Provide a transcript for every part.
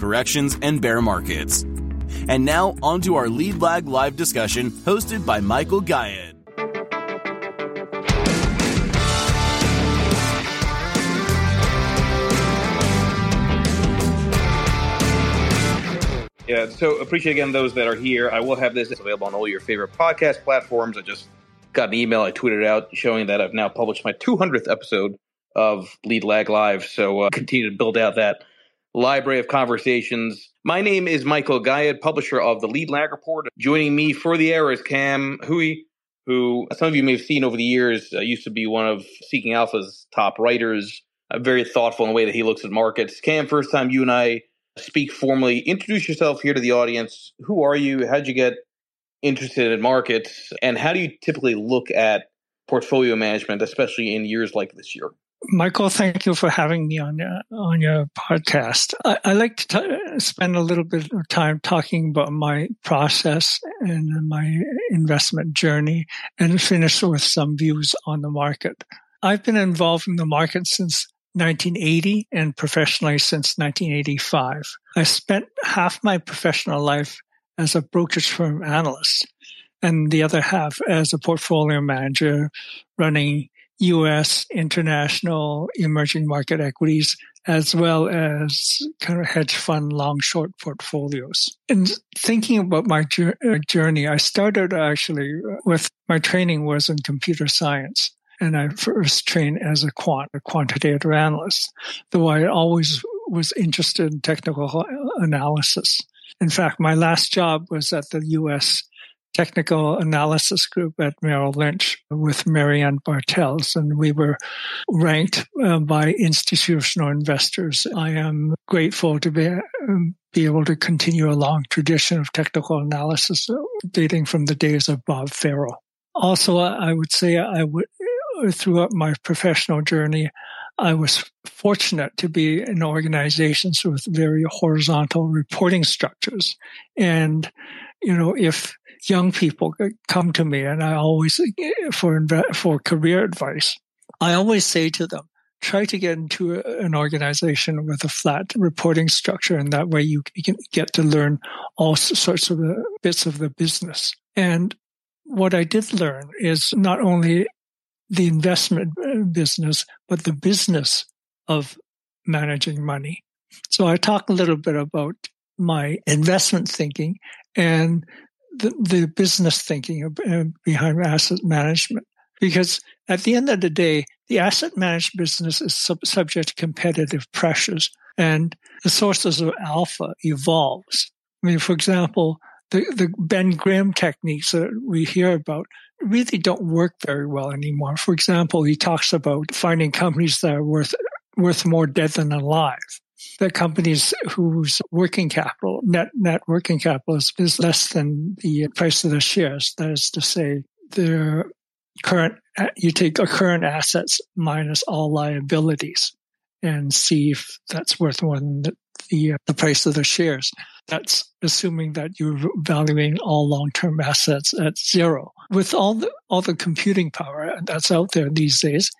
corrections, and bear markets. And now, on to our Lead Lag Live discussion, hosted by Michael Gayed. Yeah, so appreciate again those that are here. I will have this available on all your favorite podcast platforms. I just got an email, I tweeted it out, showing that I've now published my 200th episode of Lead Lag Live. So continue to build out that library of conversations. My name is Michael Gayed, publisher of the Lead Lag Report. Joining me for the air is Cam Hui, who some of you may have seen over the years, used to be one of Seeking Alpha's top writers. Very thoughtful in the way that he looks at markets. Cam, first time you and I speak formally. Introduce yourself here to the audience. Who are you? How'd you get interested in markets? And how do you typically look at portfolio management, especially in years like this year? Michael, thank you for having me on your podcast. I like to spend a little bit of time talking about my process and my investment journey, and finish with some views on the market. I've been involved in the market since 1980 and professionally since 1985. I spent half my professional life as a brokerage firm analyst and the other half as a portfolio manager running U.S., international, emerging market equities, as well as kind of hedge fund long-short portfolios. And thinking about my journey, I started actually with my training was in computer science. And I first trained as a quantitative analyst, though I always was interested in technical analysis. In fact, my last job was at the U.S. Technical Analysis Group at Merrill Lynch with Marianne Bartels, and we were ranked by institutional investors. I am grateful to be able to continue a long tradition of technical analysis dating from the days of Bob Farrell. Also, I would say throughout my professional journey, I was fortunate to be in organizations with very horizontal reporting structures. And, you know, if young people come to me and I always, for career advice, I always say to them, try to get into an organization with a flat reporting structure. And that way you can get to learn all sorts of the bits of the business. And what I did learn is not only the investment business, but the business of managing money. So I talk a little bit about my investment thinking and the business thinking behind asset management. Because at the end of the day, the asset management business is subject to competitive pressures, and the sources of alpha evolves. I mean, for example, the Ben Graham techniques that we hear about really don't work very well anymore. For example, he talks about finding companies that are worth more dead than alive. The companies whose working capital, net working capital is less than the price of the shares. That is to say, their current, you take a current assets minus all liabilities and see if that's worth more than the price of the shares. That's assuming that you're valuing all long-term assets at zero. With all the computing power that's out there these days,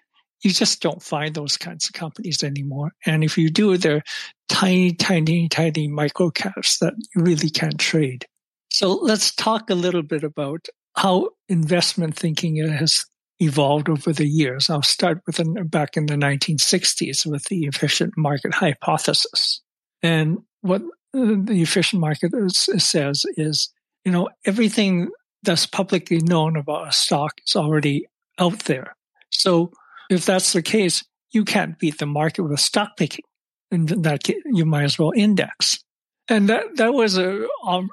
you just don't find those kinds of companies anymore. And if you do, they're tiny, tiny, tiny micro caps that you really can't trade. So let's talk a little bit about how investment thinking has evolved over the years. I'll start with back in the 1960s with the efficient market hypothesis. And what the efficient market says is, you know, everything that's publicly known about a stock is already out there. So if that's the case, you can't beat the market with stock picking. In that case, you might as well index. And that was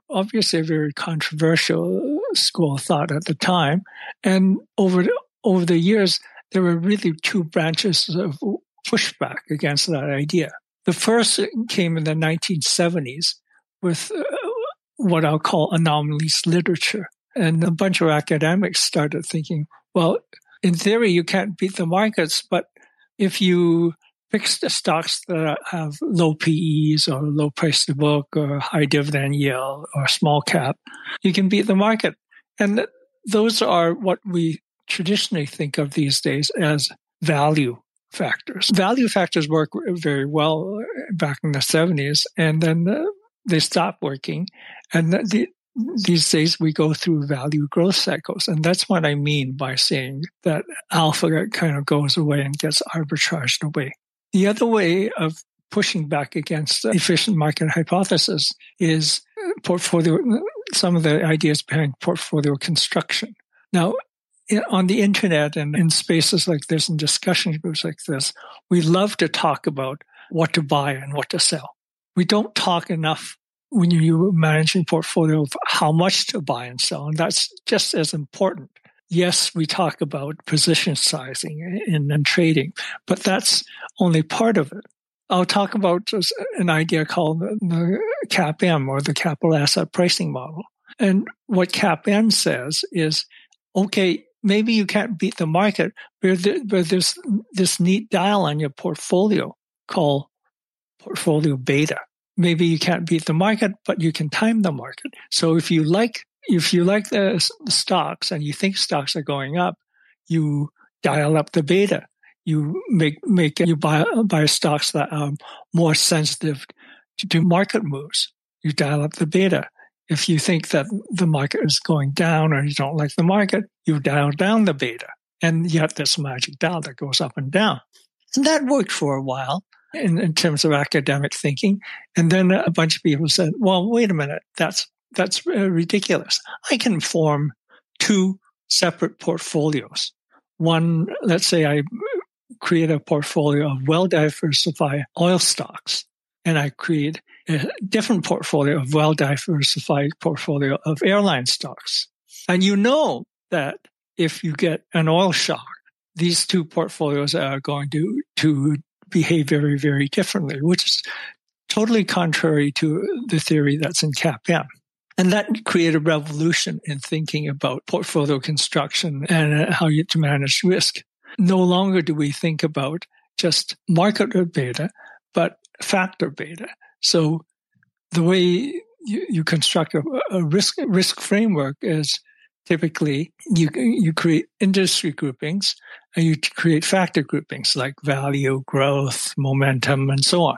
obviously a very controversial school of thought at the time. And over the years, there were really two branches of pushback against that idea. The first came in the 1970s with what I'll call anomalies literature. And a bunch of academics started thinking, well, in theory, you can't beat the markets, but if you pick the stocks that have low PEs or low price to book or high dividend yield or small cap, you can beat the market. And those are what we traditionally think of these days as value factors. Value factors work very well back in the 70s, and then they stopped working. And these days we go through value growth cycles. And that's what I mean by saying that alpha kind of goes away and gets arbitraged away. The other way of pushing back against the efficient market hypothesis is portfolio, some of the ideas behind portfolio construction. Now, on the internet and in spaces like this and discussion groups like this, we love to talk about what to buy and what to sell. We don't talk enough when you're managing portfolio of how much to buy and sell, and that's just as important. Yes, we talk about position sizing and trading, but that's only part of it. I'll talk about an idea called the CAPM, or the Capital Asset Pricing Model. And what CAPM says is, okay, maybe you can't beat the market, but there's this neat dial on your portfolio called portfolio beta. Maybe you can't beat the market, but you can time the market. So if you like the stocks and you think stocks are going up, you dial up the beta. You buy stocks that are more sensitive to market moves. You dial up the beta. If you think that the market is going down or you don't like the market, you dial down the beta. And you have this magic dial that goes up and down. And that worked for a while in terms of academic thinking. And then a bunch of people said, well, wait a minute, that's ridiculous. I can form two separate portfolios. One, let's say I create a portfolio of well-diversified oil stocks, and I create a different portfolio of well-diversified portfolio of airline stocks. And you know that if you get an oil shock, these two portfolios are going to behave very, very differently, which is totally contrary to the theory that's in CAPM. And that created a revolution in thinking about portfolio construction and how you to manage risk. No longer do we think about just market beta, but factor beta. So the way you construct a risk framework is typically you create industry groupings and you create factor groupings like value, growth, momentum, and so on.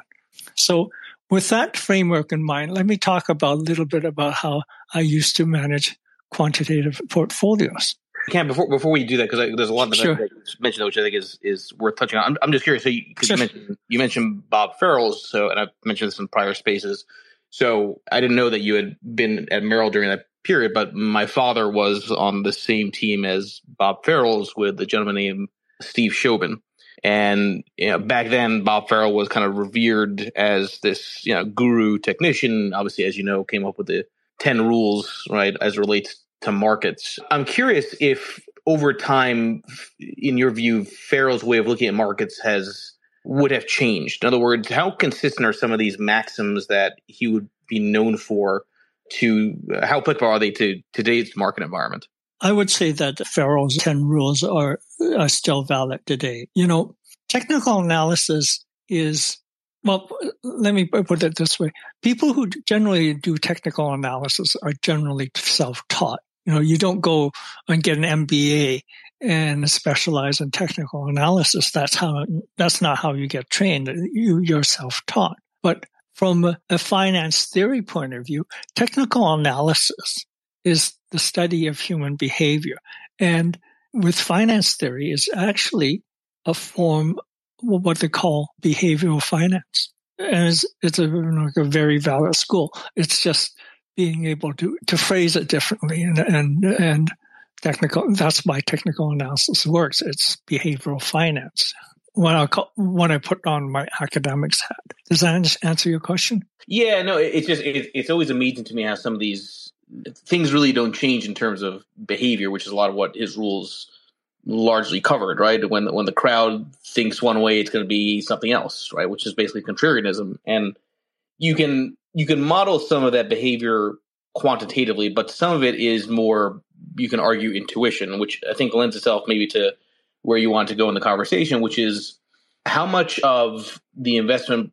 So with that framework in mind, let me talk about a little bit about how I used to manage quantitative portfolios. Cam, before we do that, because there's a lot that I mentioned, which I think is worth touching on. I'm just curious. So you mentioned Bob Farrell's, and I've mentioned this in prior spaces. So I didn't know that you had been at Merrill during that period, but my father was on the same team as Bob Farrell's with a gentleman named Steve Shobin. And back then, Bob Farrell was kind of revered as this guru technician, obviously, as you know, came up with the 10 rules, right, as it relates to markets. I'm curious if over time, in your view, Farrell's way of looking at markets would have changed. In other words, how consistent are some of these maxims that he would be known for to how applicable are they to today's market environment? I would say that Farrell's 10 rules are still valid today. Technical analysis is, well, let me put it this way. People who generally do technical analysis are generally self-taught. You don't go and get an MBA and specialize in technical analysis. That's not how you get trained. You're self-taught. But from a finance theory point of view, technical analysis is the study of human behavior. And with finance theory is actually a form of what they call behavioral finance. And it's a, like a very valid school. It's just being able to phrase it differently and technical. That's why technical analysis works. It's behavioral finance. When I put on my academics hat, does that answer your question? Yeah, no. It's just it's always amazing to me how some of these things really don't change in terms of behavior, which is a lot of what his rules largely covered, right? When the crowd thinks one way, it's going to be something else, right? Which is basically contrarianism. And you can model some of that behavior quantitatively, but some of it is more, you can argue, intuition, which I think lends itself maybe to where you want to go in the conversation, which is how much of the investment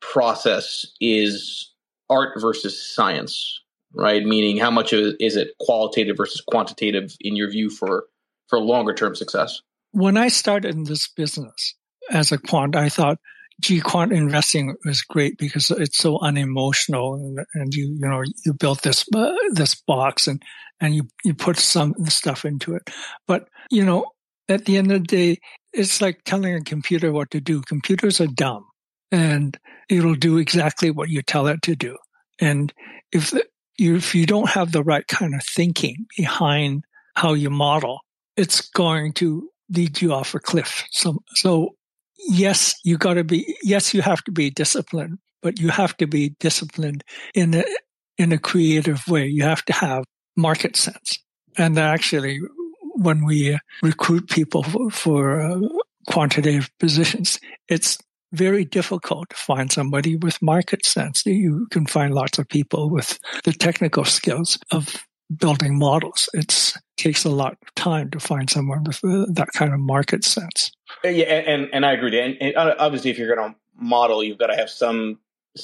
process is art versus science, right? Meaning how much is it qualitative versus quantitative in your view for longer term success? When I started in this business as a quant, I thought, gee, quant investing is great because it's so unemotional, and you built this box and you put some stuff into it. But at the end of the day, it's like telling a computer what to do. Computers are dumb, and it'll do exactly what you tell it to do. And if you don't have the right kind of thinking behind how you model, it's going to lead you off a cliff. So yes, you have to be disciplined, but you have to be disciplined in a creative way. You have to have market sense. And actually, when we recruit people for quantitative positions, it's very difficult to find somebody with market sense. You can find lots of people with the technical skills of building models. It takes a lot of time to find someone with that kind of market sense. Yeah, and I agree. And obviously, if you're going to model, you've got to have some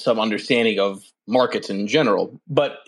understanding of markets in general. But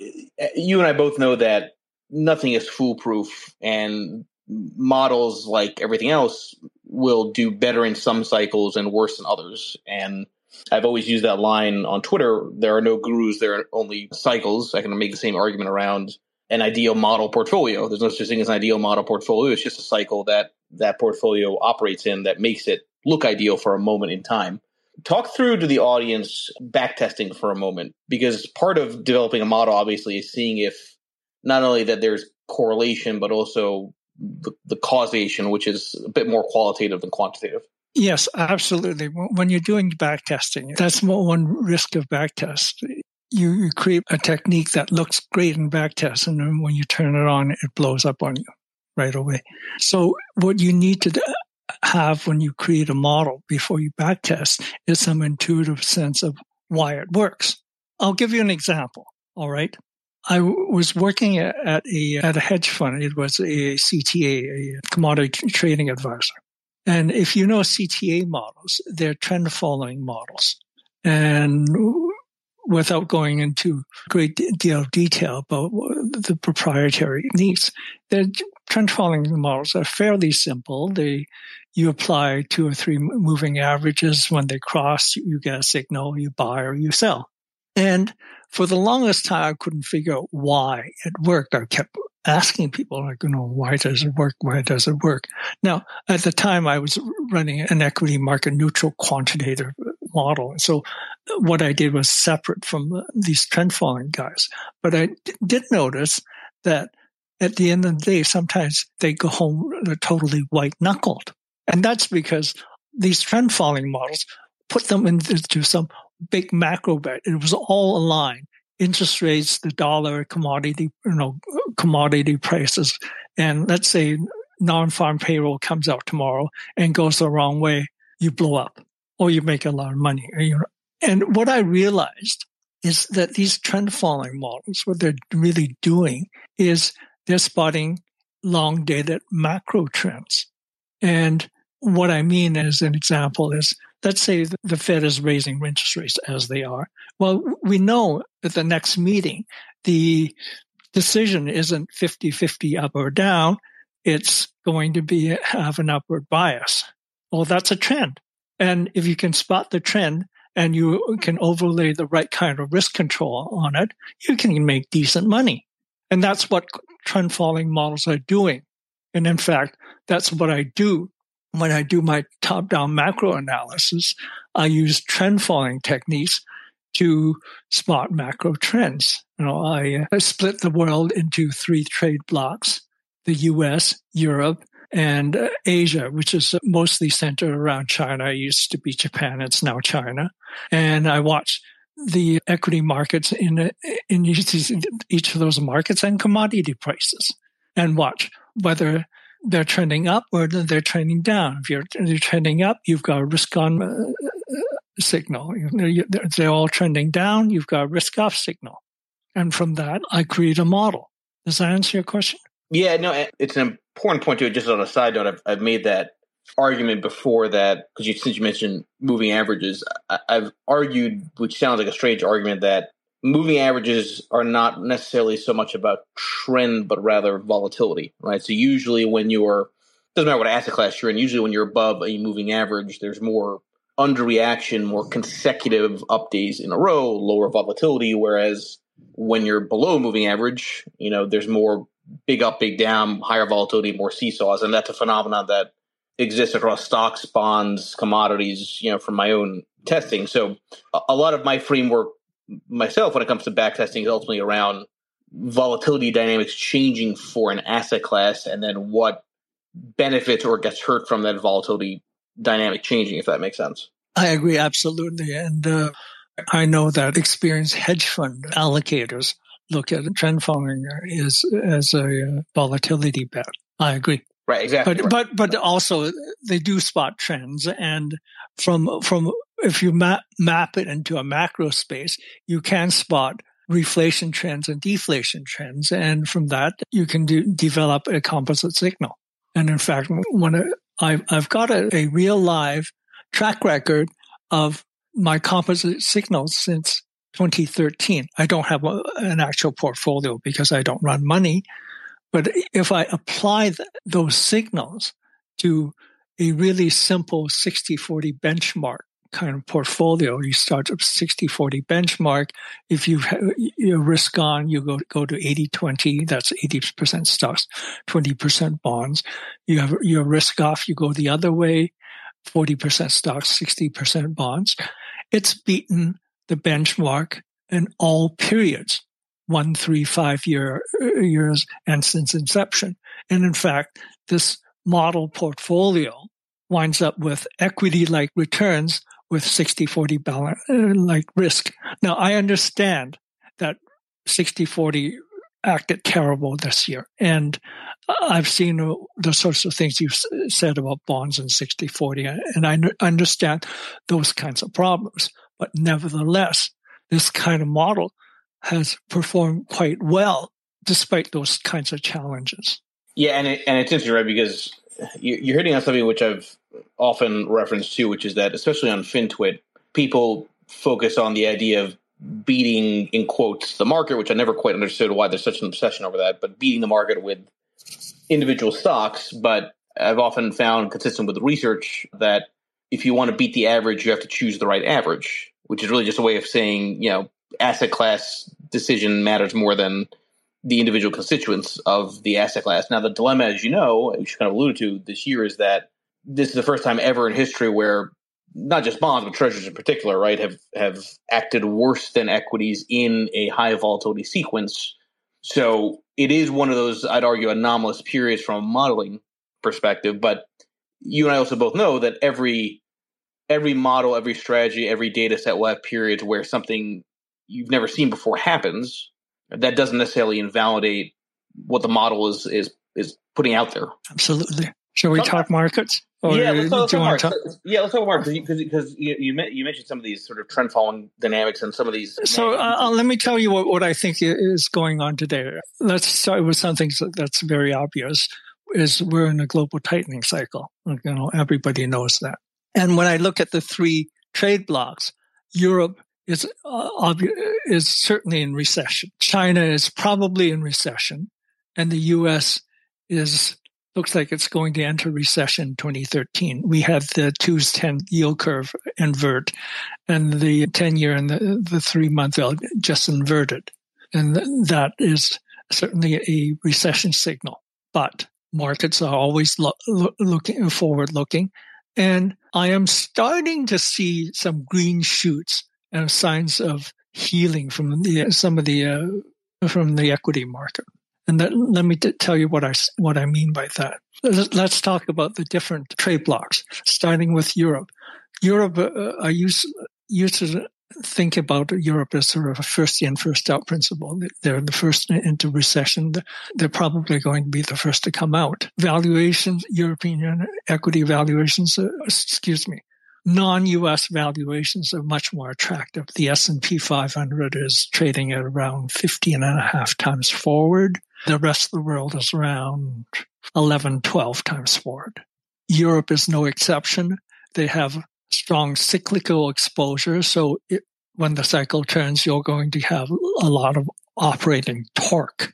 you and I both know that nothing is foolproof, and models, like everything else, will do better in some cycles and worse in others. And I've always used that line on Twitter: there are no gurus, there are only cycles. I can make the same argument around an ideal model portfolio. There's no such thing as an ideal model portfolio. It's just a cycle that portfolio operates in that makes it look ideal for a moment in time. Talk through to the audience backtesting for a moment, because part of developing a model, obviously, is seeing if not only that there's correlation, but also the causation, which is a bit more qualitative than quantitative. Yes, absolutely. When you're doing backtesting, that's one risk of backtest. You create a technique that looks great in backtest, and then when you turn it on, it blows up on you right away. So what you need to have when you create a model before you backtest is some intuitive sense of why it works. I'll give you an example, all right? I was working at a hedge fund. It was a CTA, a commodity trading advisor. And if you know CTA models, they're trend-following models. And without going into great deal of detail about the proprietary needs, the trend-following models are fairly simple. You apply 2 or 3 moving averages. When they cross, you get a signal, you buy or you sell. And for the longest time, I couldn't figure out why it worked. I kept asking people, why does it work? Why does it work? Now, at the time, I was running an equity market neutral quantitative model. So what I did was separate from these trend following guys. But I did notice that at the end of the day, sometimes they go home totally white knuckled. And that's because these trend following models put them into some big macro bet. It was all aligned: interest rates, the dollar, commodity prices. And let's say non-farm payroll comes out tomorrow and goes the wrong way, you blow up, or you make a lot of money. And what I realized is that these trend-following models, what they're really doing is they're spotting long-dated macro trends. And what I mean as an example is, let's say the Fed is raising interest rates as they are. Well, we know at the next meeting, the decision isn't 50-50 up or down. It's going to have an upward bias. Well, that's a trend. And if you can spot the trend and you can overlay the right kind of risk control on it, you can make decent money. And that's what trend following models are doing. And in fact, that's what I do when I do my top-down macro analysis, I use trend following techniques to spot macro trends. You know, I split the world into three trade blocks: the U.S., Europe, and Asia, which is mostly centered around China. It used to be Japan; it's now China. And I watch the equity markets in each of those markets and commodity prices, and watch whether they're trending up or they're trending down. If you're trending up, you've got a risk-on signal. If they're all trending down, you've got a risk-off signal. And from that, I create a model. Does that answer your question? Yeah, no, it's an important point to it. Just on a side note, I've made that argument before that, because since you mentioned moving averages, I've argued, which sounds like a strange argument, that moving averages are not necessarily so much about trend, but rather volatility, right? So usually when you're, doesn't matter what asset class you're in, usually when you're above a moving average, there's more underreaction, more consecutive up days in a row, lower volatility. Whereas when you're below moving average, you know, there's more big up, big down, higher volatility, more seesaws. And that's a phenomenon that exists across stocks, bonds, commodities, you know, from my own testing. So a lot of my framework myself, when it comes to backtesting, is ultimately around volatility dynamics changing for an asset class, and then what benefits or gets hurt from that volatility dynamic changing, if that makes sense. I agree, absolutely. And I know that experienced hedge fund allocators look at trend following as a volatility bet. I agree. Right, exactly. But also they do spot trends, and from if you map it into a macro space, you can spot reflation trends and deflation trends, and from that you can develop a composite signal. And in fact, when I've got a real live track record of my composite signals since 2013. I don't have an actual portfolio because I don't run money. But if I apply those signals to a really simple 60-40 benchmark kind of portfolio, you start up 60-40 benchmark. If you're risk on, you go to 80-20. That's 80% stocks, 20% bonds. You have your risk off, you go the other way, 40% stocks, 60% bonds. It's beaten the benchmark in all periods. 1, 3, 5 years, and since inception. And in fact, this model portfolio winds up with equity-like returns with 60-40 balance-like risk. Now, I understand that 60-40 acted terrible this year. And I've seen the sorts of things you've said about bonds and 60-40, and I understand those kinds of problems. But nevertheless, this kind of model has performed quite well despite those kinds of challenges. Yeah, and it's interesting, right? Because you're hitting on something which I've often referenced to, which is that, especially on FinTwit, people focus on the idea of beating, in quotes, the market, which I never quite understood why there's such an obsession over that, but beating the market with individual stocks. But I've often found, consistent with the research, that if you want to beat the average, you have to choose the right average, which is really just a way of saying, you know, asset class decision matters more than the individual constituents of the asset class. Now, the dilemma, as you know, which you kind of alluded to this year, is that this is the first time ever in history where not just bonds, but treasuries in particular, right, have acted worse than equities in a high volatility sequence. So it is one of those, I'd argue, anomalous periods from a modeling perspective. But you and I also both know that every model, every strategy, every data set will have periods where something you've never seen before happens. That doesn't necessarily invalidate what the model is putting out there. Absolutely. Shall we talk markets? Yeah, let's talk markets, because you mentioned some of these sort of trend following dynamics and some of these. So let me tell you what I think is going on today. Let's start with something that's very obvious: is we're in a global tightening cycle. You know, everybody knows that. And when I look at the three trade blocks, Europe is certainly in recession. China is probably in recession, and the U.S. looks like it's going to enter recession in 2013. We have the 2-10 yield curve invert, and the 10-year and the 3-month just inverted, and that is certainly a recession signal. But markets are always looking forward-looking. And I am starting to see some green shoots and signs of healing from the equity market. And let me tell you what I mean by that. Let's talk about the different trade blocks, starting with Europe. Europe, I used to think about Europe as sort of a first in, first out principle. They're the first into recession. They're probably going to be the first to come out. Valuations, European equity valuations, non-U.S. valuations are much more attractive. The S&P 500 is trading at around 15.5 times forward. The rest of the world is around 11, 12 times forward. Europe is no exception. They have strong cyclical exposure. So when the cycle turns, you're going to have a lot of operating torque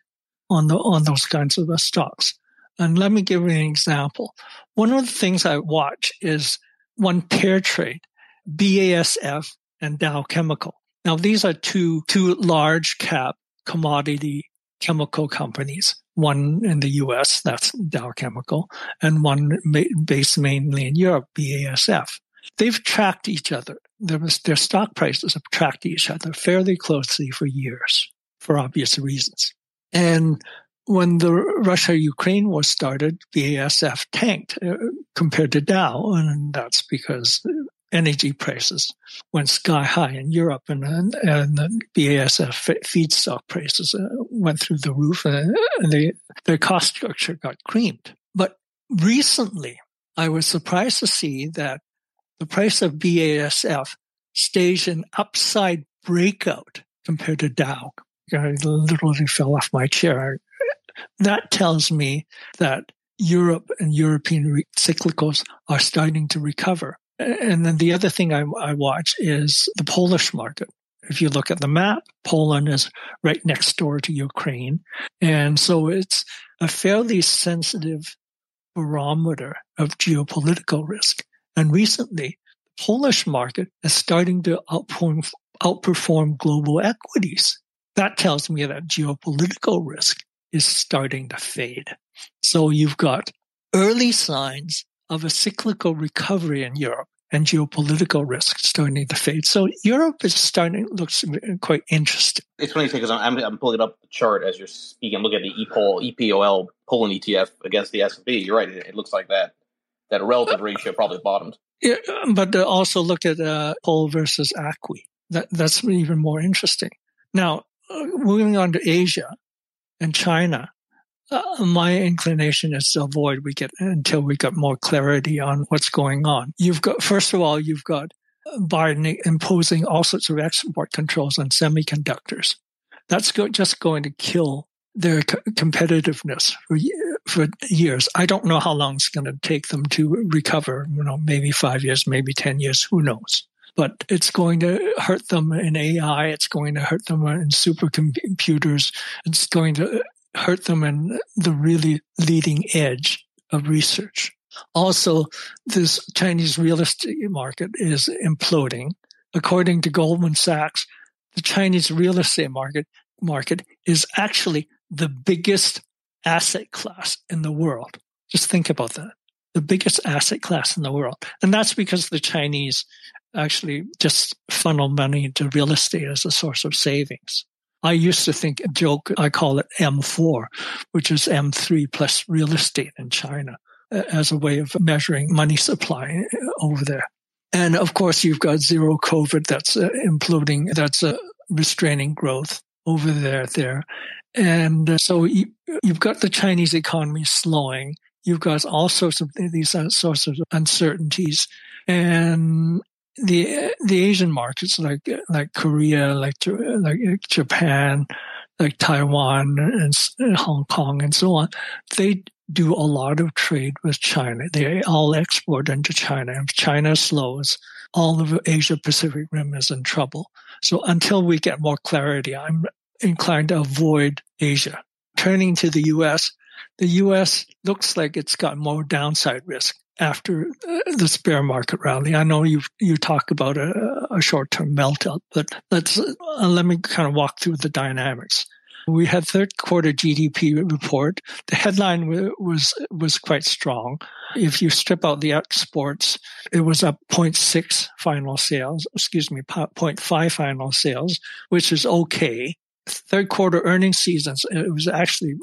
on those kinds of stocks. And let me give you an example. One of the things I watch is one pair trade, BASF and Dow Chemical. Now, these are two large cap commodity chemical companies, one in the U.S., that's Dow Chemical, and one based mainly in Europe, BASF. They've tracked each other. Their stock prices have tracked each other fairly closely for years, for obvious reasons. And when the Russia-Ukraine war started, BASF tanked compared to Dow, and that's because energy prices went sky high in Europe, and the BASF feedstock prices went through the roof, and their cost structure got creamed. But recently, I was surprised to see that the price of BASF staged an upside breakout compared to Dow. I literally fell off my chair. That tells me that Europe and European cyclicals are starting to recover. And then the other thing I watch is the Polish market. If you look at the map, Poland is right next door to Ukraine. And so it's a fairly sensitive barometer of geopolitical risk. And recently, the Polish market is starting to outperform global equities. That tells me that geopolitical risk is starting to fade. So you've got early signs of a cyclical recovery in Europe and geopolitical risk starting to fade. So Europe is looks quite interesting. It's funny because I'm pulling up the chart as you're speaking. I'm looking at the EPOL Poland ETF against the S&P. You're right. It looks like that. That relative ratio probably bottomed. Yeah, but also look at EPOL versus ACWI. That's even more interesting. Now, moving on to Asia and China, my inclination is to avoid until we get more clarity on what's going on. First of all, you've got Biden imposing all sorts of export controls on semiconductors. That's just going to kill their competitiveness for years. I don't know how long it's going to take them to recover, maybe 5 years, maybe 10 years, who knows. But it's going to hurt them in AI. It's going to hurt them in supercomputers. It's going to hurt them in the really leading edge of research. Also, this Chinese real estate market is imploding. According to Goldman Sachs, the Chinese real estate market is actually the biggest asset class in the world. Just think about that. The biggest asset class in the world. And that's because the Chinese actually just funnel money into real estate as a source of savings. I used to I call it M4, which is M3 plus real estate in China as a way of measuring money supply over there. And of course, you've got zero COVID that's imploding, that's restraining growth over there. And so you've got the Chinese economy slowing. You've got all sorts of these sorts of uncertainties. And the Asian markets like Korea, like Japan, like Taiwan and Hong Kong and so on, they do a lot of trade with China. They all export into China. If China slows, all of Asia Pacific Rim is in trouble. So until we get more clarity, I'm inclined to avoid Asia. Turning to the U.S., the U.S. looks like it's got more downside risk after this bear market rally. I know you talk about a short-term melt-up, but let me kind of walk through the dynamics. We had third quarter GDP report. The headline was quite strong. If you strip out the exports, it was up 0.5 final sales, which is okay. Third quarter earnings seasons, it was actually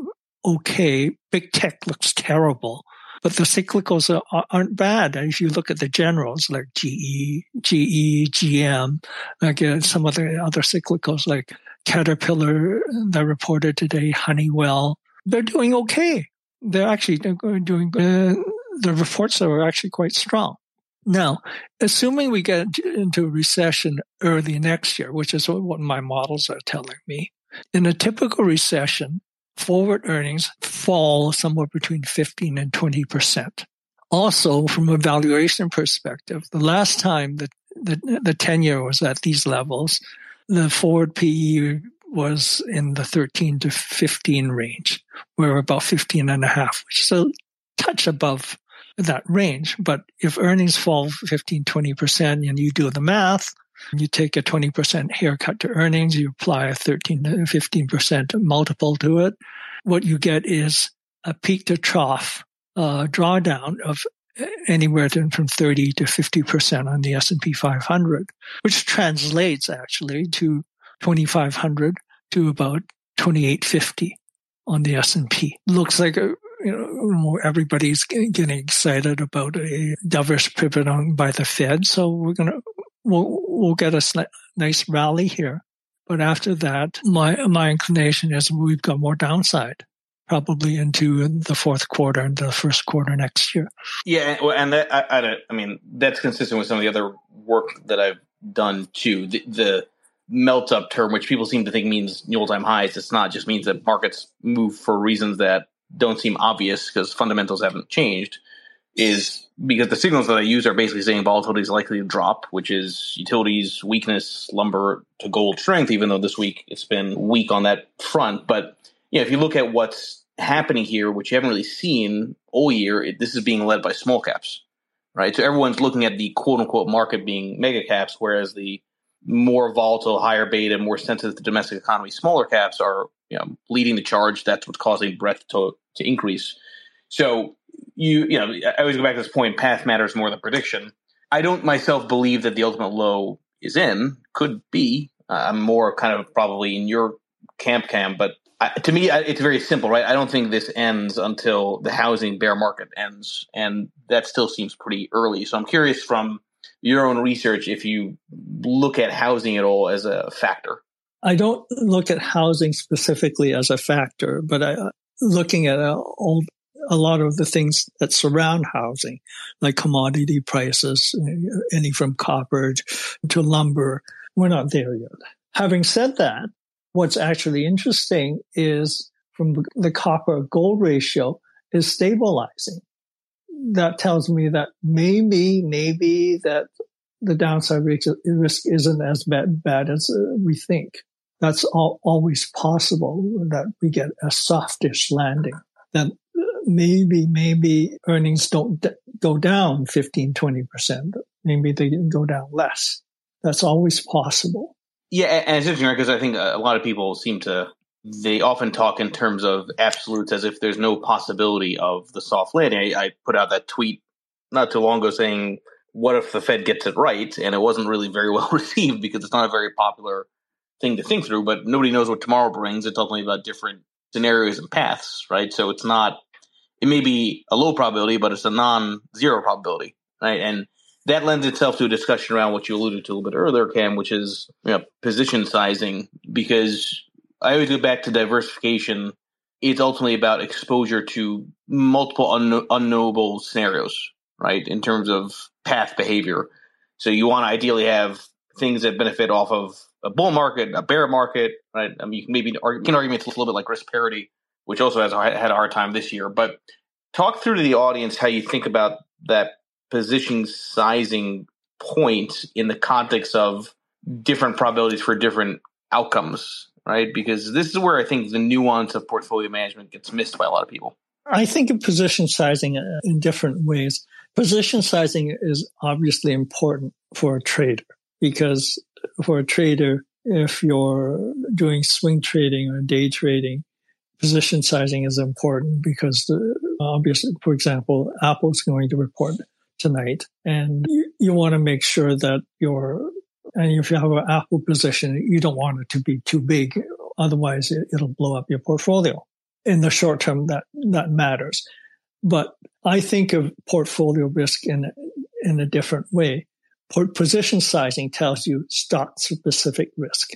okay. Big tech looks terrible. But the cyclicals aren't bad. And if you look at the generals like GE, GM, again, some of the other cyclicals like Caterpillar that reported today, Honeywell, they're doing okay. They're actually doing good. The reports are actually quite strong. Now, assuming we get into recession early next year, which is what my models are telling me, in a typical recession, forward earnings fall somewhere between 15 and 20%. Also, from a valuation perspective, the last time that the 10-year was at these levels, the forward PE was in the 13 to 15 range. We're about 15.5, which is a touch above that range. But if earnings fall 15, 20%, and you do the math, you take a 20% haircut to earnings, you apply a 13 to 15% multiple to it. What you get is a peak to trough drawdown of anywhere from 30 to 50% on the S&P 500, which translates actually to 2,500 to about 2,850 on the S&P. Looks like everybody's getting excited about a dovish pivot by the Fed, so we'll get a nice rally here. But after that, my inclination is we've got more downside, probably into the fourth quarter and the first quarter next year. Yeah, and that, I mean, that's consistent with some of the other work that I've done too. The melt-up term, which people seem to think means new all-time highs, it's not. It just means that markets move for reasons that don't seem obvious because fundamentals haven't changed, is because the signals that I use are basically saying volatility is likely to drop, which is utilities, weakness, lumber to gold strength, even though this week it's been weak on that front. But yeah, if you look at what's happening here, which you haven't really seen all year, this is being led by small caps, right? So everyone's looking at the quote-unquote market being mega caps, whereas the more volatile, higher beta, more sensitive to domestic economy, smaller caps are leading the charge. That's what's causing breadth to increase. So I always go back to this point, path matters more than prediction. I don't myself believe that the ultimate low is in, could be. I'm more kind of probably in your camp, Cam, but to me, it's very simple, right? I don't think this ends until the housing bear market ends, and that still seems pretty early. So I'm curious from your own research if you look at housing at all as a factor. I don't look at housing specifically as a factor, but looking at a lot of the things that surround housing, like commodity prices, any from copper to lumber, we're not there yet. Having said that, what's actually interesting is from the copper gold ratio is stabilizing. That tells me that maybe that the downside risk isn't as bad as we think. That's always possible that we get a softish landing. That maybe earnings don't go down 15, 20%. Maybe they go down less. That's always possible. Yeah, and it's interesting, right? Because I think a lot of people they often talk in terms of absolutes as if there's no possibility of the soft landing. I put out that tweet not too long ago saying, what if the Fed gets it right? And it wasn't really very well received because it's not a very popular thing to think through, but nobody knows what tomorrow brings. It's ultimately about different scenarios and paths, right? So it's not, it may be a low probability, but it's a non-zero probability, right? And that lends itself to a discussion around what you alluded to a little bit earlier, Cam, which is position sizing, because I always go back to diversification. It's ultimately about exposure to multiple unknowable scenarios, right, in terms of path behavior. So you want to ideally have things that benefit off of a bull market, a bear market, right? I mean, you can argue it's a little bit like risk parity, which also had a hard time this year. But talk through to the audience how you think about that position sizing point in the context of different probabilities for different outcomes, right? Because this is where I think the nuance of portfolio management gets missed by a lot of people. I think of position sizing in different ways. Position sizing is obviously important for a trader because for a trader, if you're doing swing trading or day trading, position sizing is important because obviously, for example, Apple is going to report tonight, and you want to make sure that if you have an Apple position, you don't want it to be too big, otherwise it'll blow up your portfolio. In the short term, that matters. But I think of portfolio risk in a different way. Position sizing tells you stock-specific risk.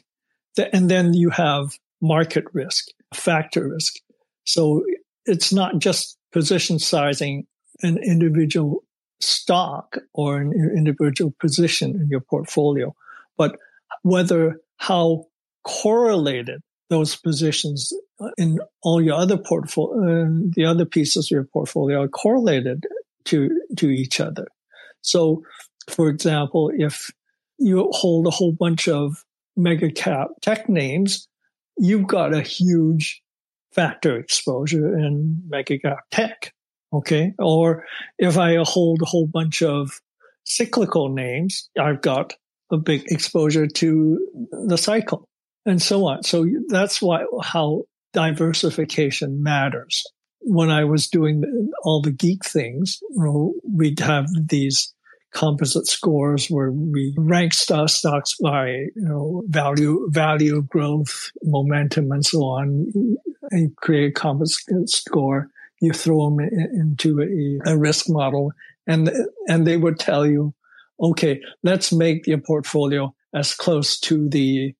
And then you have market risk, factor risk. So it's not just position sizing an individual stock or an individual position in your portfolio, but how correlated those positions in all your other the other pieces of your portfolio are correlated to each other. So, for example, if you hold a whole bunch of mega cap tech names, you've got a huge factor exposure in mega cap tech. Okay. Or if I hold a whole bunch of cyclical names, I've got a big exposure to the cycle and so on. So that's how diversification matters. When I was doing all the geek things, we'd have these composite scores where we rank stocks by value, growth, momentum, and so on. You create a composite score. You throw them into a risk model, and they would tell you, okay, let's make your portfolio as close to the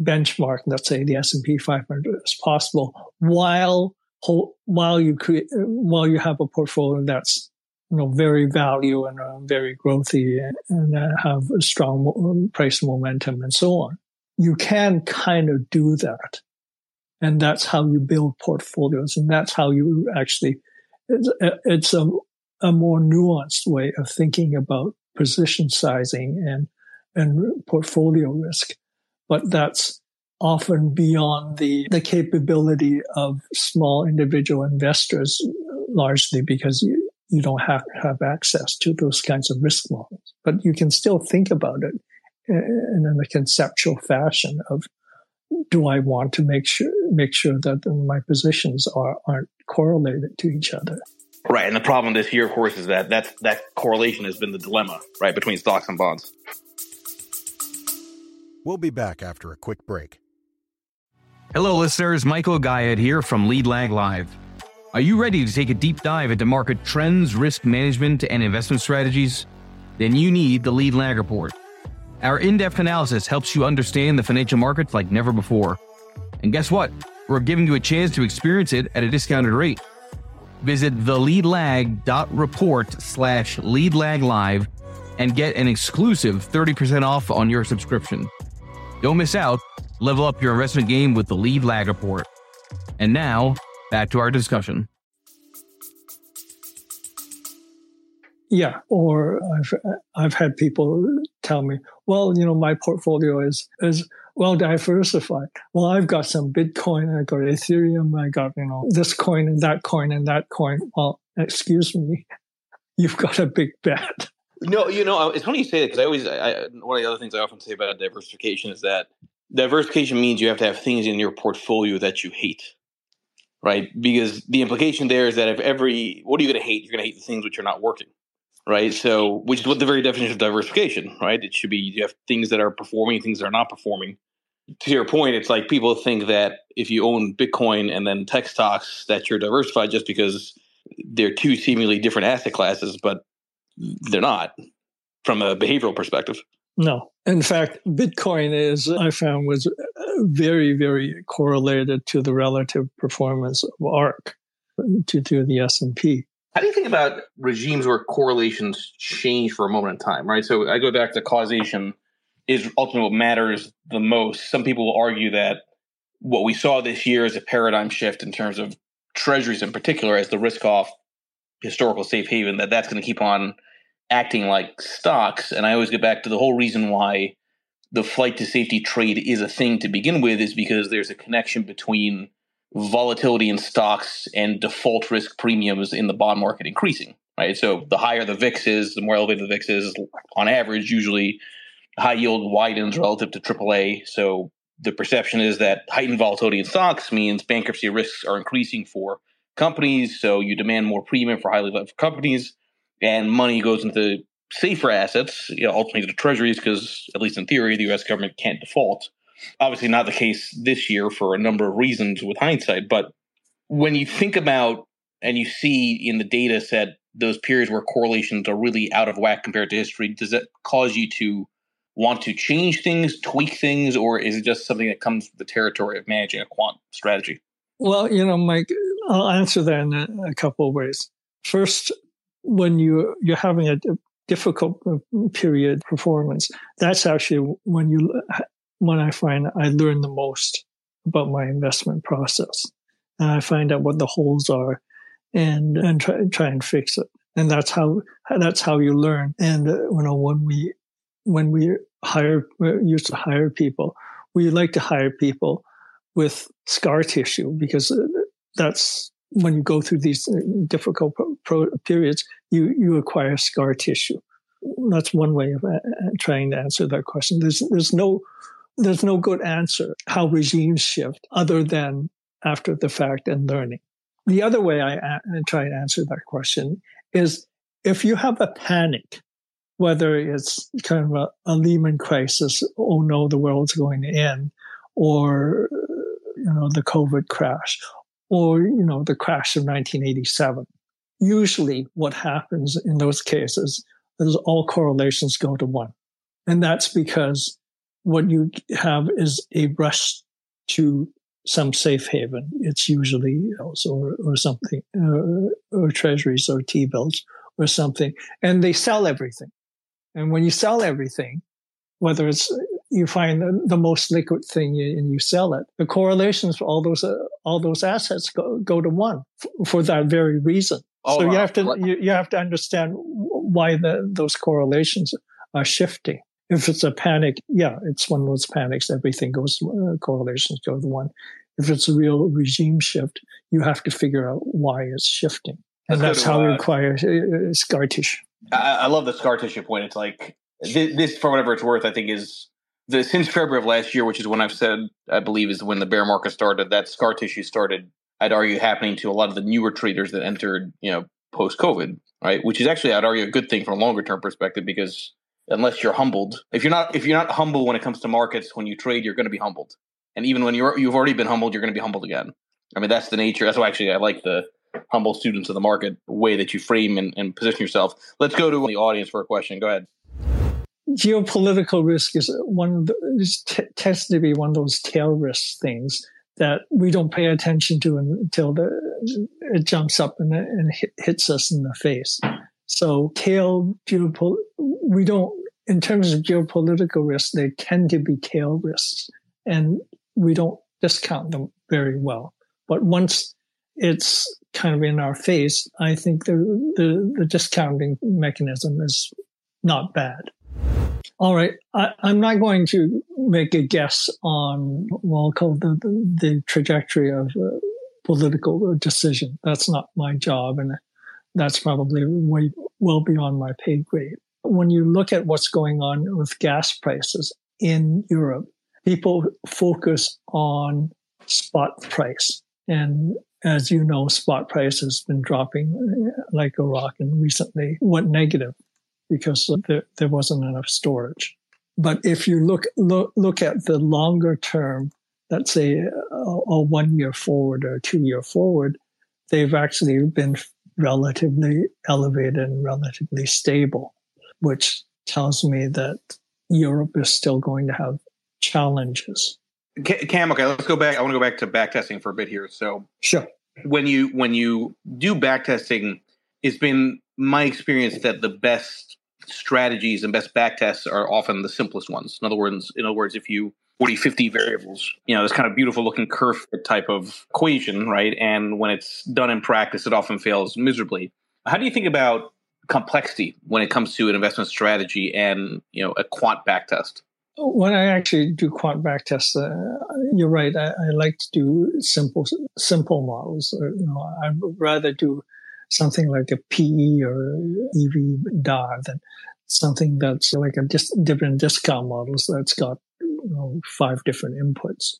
benchmark, let's say the S&P 500, as possible, while you have a portfolio that's very value and very growthy and have a strong price momentum and so on. You can kind of do that. And that's how you build portfolios. And that's how you actually, it's a more nuanced way of thinking about position sizing and portfolio risk. But that's often beyond the capability of small individual investors, largely because you don't have to have access to those kinds of risk models. But you can still think about it in a conceptual fashion of, do I want to make sure that my positions aren't correlated to each other? Right. And the problem this year, of course, is that correlation has been the dilemma, right, between stocks and bonds. We'll be back after a quick break. Hello, listeners. Michael Gayed here from Lead Lag Live. Are you ready to take a deep dive into market trends, risk management, and investment strategies? Then you need the Lead Lag Report. Our in-depth analysis helps you understand the financial markets like never before. And guess what? We're giving you a chance to experience it at a discounted rate. Visit theleadlag.report/leadlaglive and get an exclusive 30% off on your subscription. Don't miss out. Level up your investment game with the Lead Lag Report. And now, back to our discussion. Yeah, or I've had people tell me, well, my portfolio is well diversified. Well, I've got some Bitcoin, I got Ethereum, I got this coin and that coin and that coin. Well, excuse me, you've got a big bet. No, it's funny you say that because one of the other things I often say about diversification is that diversification means you have to have things in your portfolio that you hate. Right? Because the implication there is that what are you going to hate? You're going to hate the things which are not working. Right. So, which is what the very definition of diversification, right? It should be you have things that are performing, things that are not performing. To your point, it's like people think that if you own Bitcoin and then tech stocks, that you're diversified just because they're two seemingly different asset classes, but they're not from a behavioral perspective. No. In fact, Bitcoin was very, very correlated to the relative performance of ARK to the S&P. How do you think about regimes where correlations change for a moment in time, right? So I go back to causation is ultimately what matters the most. Some people will argue that what we saw this year is a paradigm shift in terms of treasuries in particular as the risk-off historical safe haven, that's going to keep on acting like stocks. And I always get back to the whole reason why the flight to safety trade is a thing to begin with is because there's a connection between volatility in stocks and default risk premiums in the bond market increasing, right? So the higher the VIX is, the more elevated the VIX is on average, usually high yield widens relative to AAA. So the perception is that heightened volatility in stocks means bankruptcy risks are increasing for companies. So you demand more premium for highly levered companies, and money goes into safer assets, you know, ultimately to treasuries, because at least in theory, the U.S. government can't default. Obviously not the case this year for a number of reasons with hindsight. But when you think about and you see in the data set those periods where correlations are really out of whack compared to history, does that cause you to want to change things, tweak things, or is it just something that comes with the territory of managing a quant strategy? Well, you know, Mike, I'll answer that in a couple of ways. First, when you're having a difficult period performance, that's actually when I find I learn the most about my investment process. And I find out what the holes are and try and fix it. And that's how you learn. And, you know, when we used to hire people, we like to hire people with scar tissue, because that's when you go through these difficult periods, you acquire scar tissue. That's one way of trying to answer that question. There's no good answer how regimes shift other than after the fact and learning. The other way I try and answer that question is if you have a panic, whether it's kind of a Lehman crisis, oh no, the world's going to end, or, you know, the COVID crash, or, you know, the crash of 1987. Usually what happens in those cases is all correlations go to one. And that's because what you have is a rush to some safe haven. It's usually yields or something, or treasuries or T-bills or something. And they sell everything. And when you sell everything, whether it's you find the most liquid thing and you sell it, the correlations for all those assets go to one for that very reason. Oh, so wow. you have to understand why those correlations are shifting. If it's a panic, yeah, it's one of those panics. Everything goes correlations go to one. If it's a real regime shift, you have to figure out why it's shifting, and that's how you acquire scar tissue. I love the scar tissue point. It's like this, for whatever it's worth, I think is the since February of last year, which is when I've said I believe is when the bear market started. That scar tissue started, I'd argue, happening to a lot of the newer traders that entered, you know, post COVID, right? Which is actually, I'd argue, a good thing from a longer term perspective, because unless you're humbled, if you're not humble when it comes to markets, when you trade, you're going to be humbled, and even when you've already been humbled, you're going to be humbled again. I mean, that's the nature. That's why actually I like the humble students of the market, the way that you frame and position yourself. Let's go to the audience for a question. Go ahead. Geopolitical risk tends to be one of those tail risk things that we don't pay attention to until it jumps up and hits us in the face. So in terms of geopolitical risk, they tend to be tail risks, and we don't discount them very well. But once it's kind of in our face, I think the discounting mechanism is not bad. All right. I'm not going to make a guess on what I'll call the trajectory of political decision. That's not my job, and that's probably way well beyond my pay grade. When you look at what's going on with gas prices in Europe, people focus on spot price. And as you know, spot price has been dropping like a rock, and recently went negative because there wasn't enough storage. But if you look at the longer term, let's say a 1 year forward or a 2 year forward, they've actually been relatively elevated and relatively stable, which tells me that Europe is still going to have challenges. Cam, okay, let's go back. I want to go back to backtesting for a bit here. So sure. When you do backtesting, it's been my experience that the best strategies and best backtests are often the simplest ones. In other words, if you 40, 50 variables, you know, this kind of beautiful looking curve type of equation, right? And when it's done in practice, it often fails miserably. How do you think about complexity when it comes to an investment strategy and, you know, a quant backtest? When I actually do quant backtests, you're right. I like to do simple models. Or, you know, I'd rather do something like a PE or EV DAR than something that's like a different discount models that's got 5 different inputs,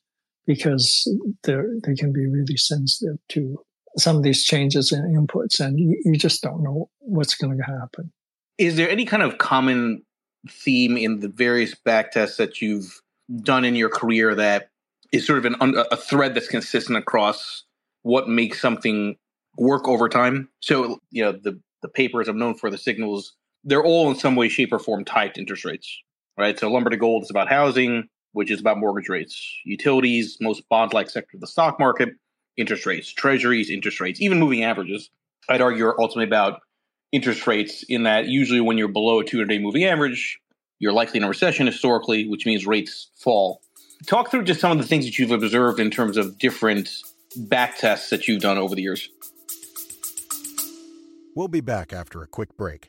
because they can be really sensitive to some of these changes in inputs, and you just don't know what's going to happen. Is there any kind of common theme in the various backtests that you've done in your career that is sort of a thread that's consistent across what makes something work over time? So, the papers I'm known for, the signals, they're all in some way, shape, or form tied to interest rates, right? So lumber to gold is about housing, which is about mortgage rates. Utilities, most bond-like sector of the stock market, interest rates. Treasuries, interest rates. Even moving averages, I'd argue, are ultimately about interest rates, in that usually when you're below a 200-day moving average, you're likely in a recession historically, which means rates fall. Talk through just some of the things that you've observed in terms of different back tests that you've done over the years. We'll be back after a quick break.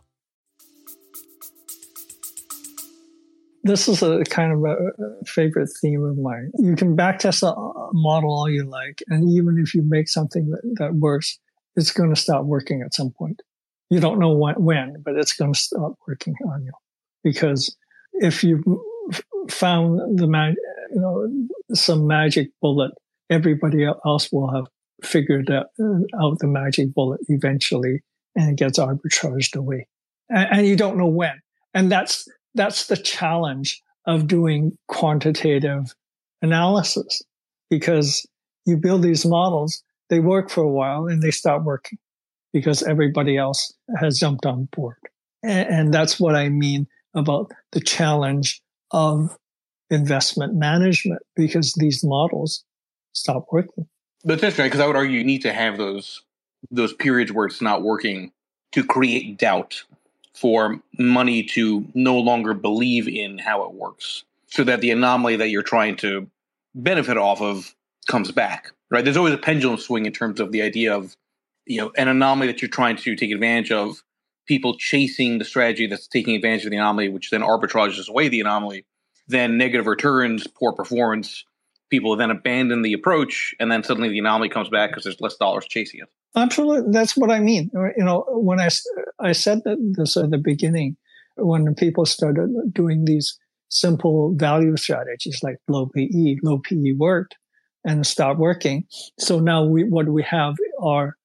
This is a kind of a favorite theme of mine. You can backtest a model all you like, and even if you make something that works, it's going to stop working at some point. You don't know when, but it's going to stop working on you. Because if you found some magic bullet, everybody else will have figured out the magic bullet eventually, and it gets arbitraged away. And you don't know when. And that's the challenge of doing quantitative analysis, because you build these models, they work for a while, and they stop working because everybody else has jumped on board. And that's what I mean about the challenge of investment management, because these models stop working. But that's right, because I would argue you need to have those periods where it's not working to create doubt, for money to no longer believe in how it works, so that the anomaly that you're trying to benefit off of comes back, right? There's always a pendulum swing in terms of the idea of, an anomaly that you're trying to take advantage of, people chasing the strategy that's taking advantage of the anomaly, which then arbitrages away the anomaly, then negative returns, poor performance, people then abandon the approach, and then suddenly the anomaly comes back because there's less dollars chasing it. Absolutely. That's what I mean. When I said this at the beginning, when people started doing these simple value strategies like low PE worked and stopped working. So now what we have are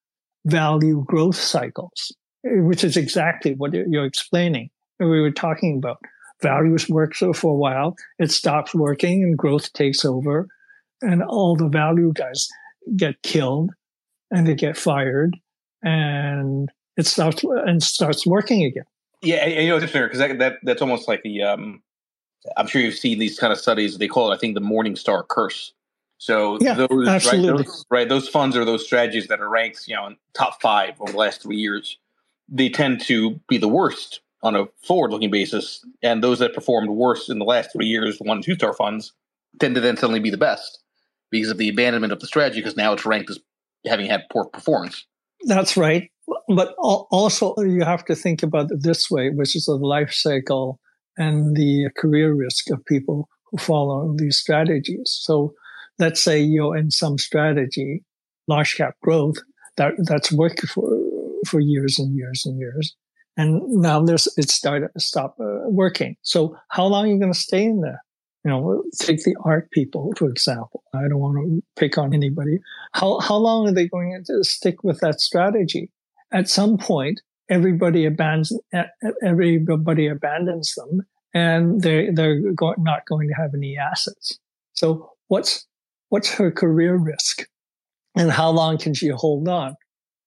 value growth cycles, which is exactly what you're explaining. We were talking about values work for a while. It stops working and growth takes over, and all the value guys get killed. And they get fired, and it starts working again. Yeah, it's fair, because that's almost like the. I'm sure you've seen these kind of studies. They call it, I think, the Morningstar curse. So yeah, those, absolutely. Those funds or those strategies that are ranked, in top 5 over the last 3 years, they tend to be the worst on a forward-looking basis, and those that performed worse in the last 3 years, 1- and 2-star funds, tend to then suddenly be the best because of the abandonment of the strategy, because now it's ranked as having had poor performance. That's right. But also you have to think about it this way, which is the life cycle and the career risk of people who follow these strategies. So let's say you're in some strategy, large cap growth, that's worked for years and years and years. And now it stopped working. So how long are you going to stay in there? Take the ARK people, for example. I don't want to pick on anybody. How long are they going to stick with that strategy? At some point, everybody abandons them, and they're not going to have any assets. So what's her career risk? And how long can she hold on?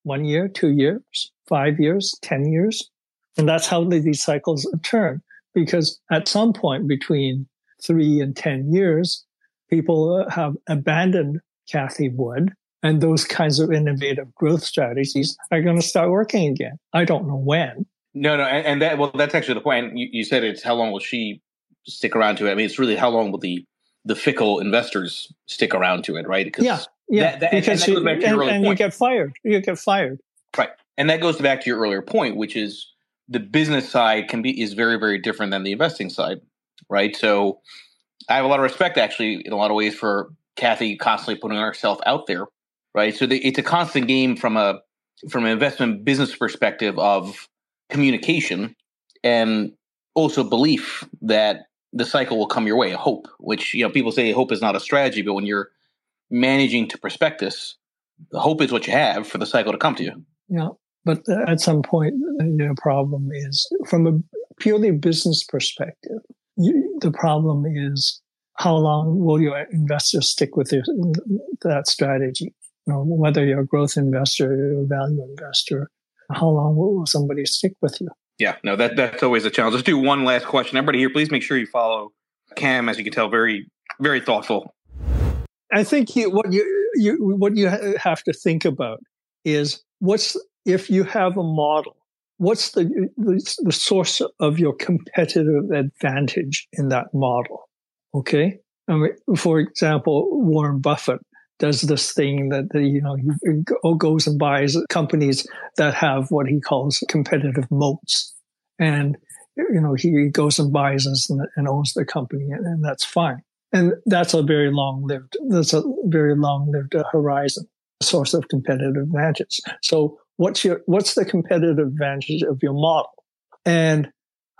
1 year, 2 years, 5 years, 10 years? And that's how these cycles turn, because at some point between 3 and 10 years, people have abandoned Cathie Wood, and those kinds of innovative growth strategies are going to start working again. I don't know when, No. And that, well, that's actually the point. You said it's how long will she stick around to it? I mean, it's really how long will the fickle investors stick around to it, right? Because you get fired. You get fired. Right. And that goes back to your earlier point, which is the business side is very, very different than the investing side, right? So I have a lot of respect, actually, in a lot of ways for Cathie constantly putting herself out there, right? So it's a constant game from an investment business perspective of communication and also belief that the cycle will come your way, hope, which, you know, people say hope is not a strategy, but when you're managing to prospectus, the hope is what you have for the cycle to come to you. Yeah, but at some point, the problem is, from a purely business perspective, the problem is how long will your investors stick with that strategy? You know, whether you're a growth investor or a value investor, how long will somebody stick with you? Yeah, no, that's always a challenge. Let's do one last question. Everybody here, please make sure you follow Cam, as you can tell, very, very thoughtful. I think what you have to think about is if you have a model, what's the source of your competitive advantage in that model? Okay, I mean, for example, Warren Buffett does this thing that he goes and buys companies that have what he calls competitive moats, and he goes and buys us and owns the company, and that's fine. And that's a very long-lived. That's a very long-lived horizon source of competitive advantage. So, what's the competitive advantage of your model, and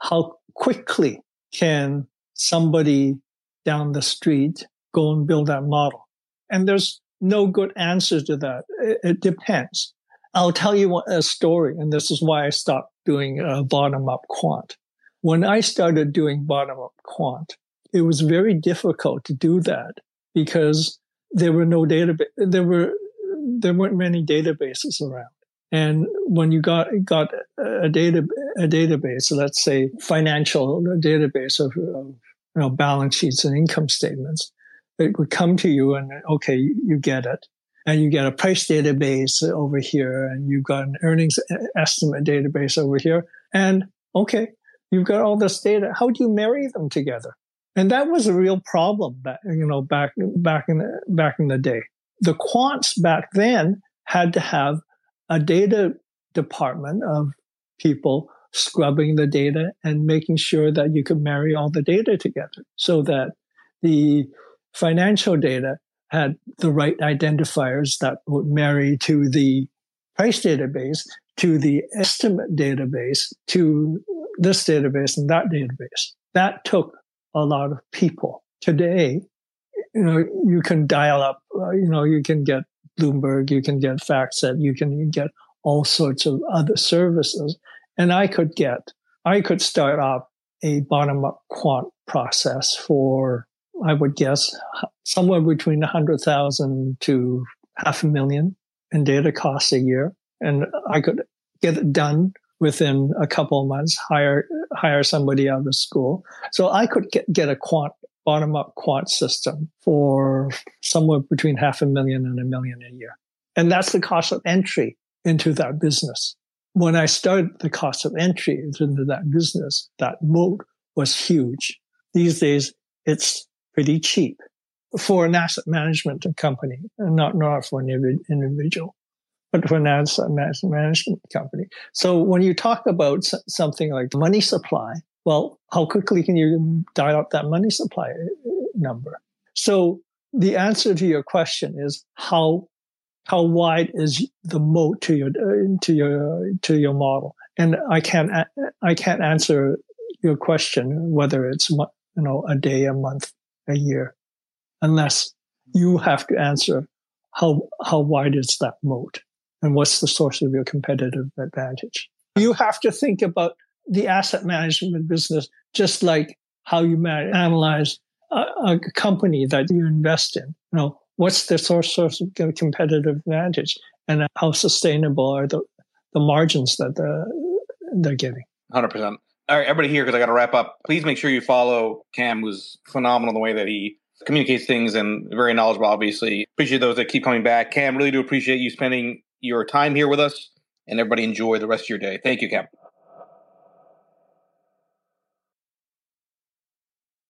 how quickly can somebody down the street go and build that model? And there's no good answer to that. It depends. I'll tell you a story, and this is why I stopped doing bottom-up quant. When I started doing bottom-up quant, it was very difficult to do that because there were no database. There weren't many databases around. And when you got a database, so let's say financial database of balance sheets and income statements, it would come to you and, okay, you get it. And you get a price database over here, and you've got an earnings estimate database over here. And okay, you've got all this data. How do you marry them together? And that was a real problem back in the day. The quants back then had to have a data department of people scrubbing the data and making sure that you could marry all the data together so that the financial data had the right identifiers that would marry to the price database, to the estimate database, to this database and that database. That took a lot of people. Today, you can dial up, you can get Bloomberg, you can get FactSet, you can get all sorts of other services. And I could start up a bottom-up quant process for, I would guess, somewhere between 100,000 to 500,000 in data costs a year. And I could get it done within a couple of months, hire somebody out of school. So I could get a bottom-up quant system for somewhere between 500,000 and 1 million a year. And that's the cost of entry into that business. When I started, the cost of entry into that business, that moat, was huge. These days, it's pretty cheap for an asset management company, and not for an individual, but for an asset management company. So when you talk about something like money supply, well, how quickly can you dial up that money supply number? So the answer to your question is how wide is the moat to your model? And I can't answer your question whether it's a day, a month, a year, unless you have to answer how wide is that moat and what's the source of your competitive advantage. You have to think about the asset management business just like how you analyze a company that you invest in. What's the source of competitive advantage, and how sustainable are the margins that they're giving? 100%. All right, everybody here, because I got to wrap up, please make sure you follow Cam, who's phenomenal in the way that he communicates things and very knowledgeable, obviously. Appreciate those that keep coming back. Cam, really do appreciate you spending your time here with us, and everybody enjoy the rest of your day. Thank you, Cam.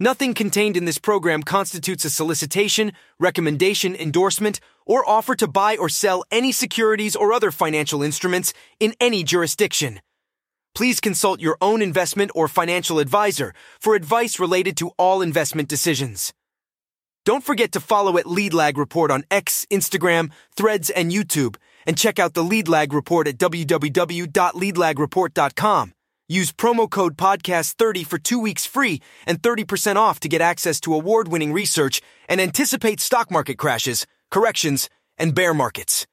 Nothing contained in this program constitutes a solicitation, recommendation, endorsement, or offer to buy or sell any securities or other financial instruments in any jurisdiction. Please consult your own investment or financial advisor for advice related to all investment decisions. Don't forget to follow at Lead Lag Report on X, Instagram, Threads, and YouTube, and check out the Lead Lag Report at www.leadlagreport.com. Use promo code PODCAST30 for 2 weeks free and 30% off to get access to award-winning research and anticipate stock market crashes, corrections, and bear markets.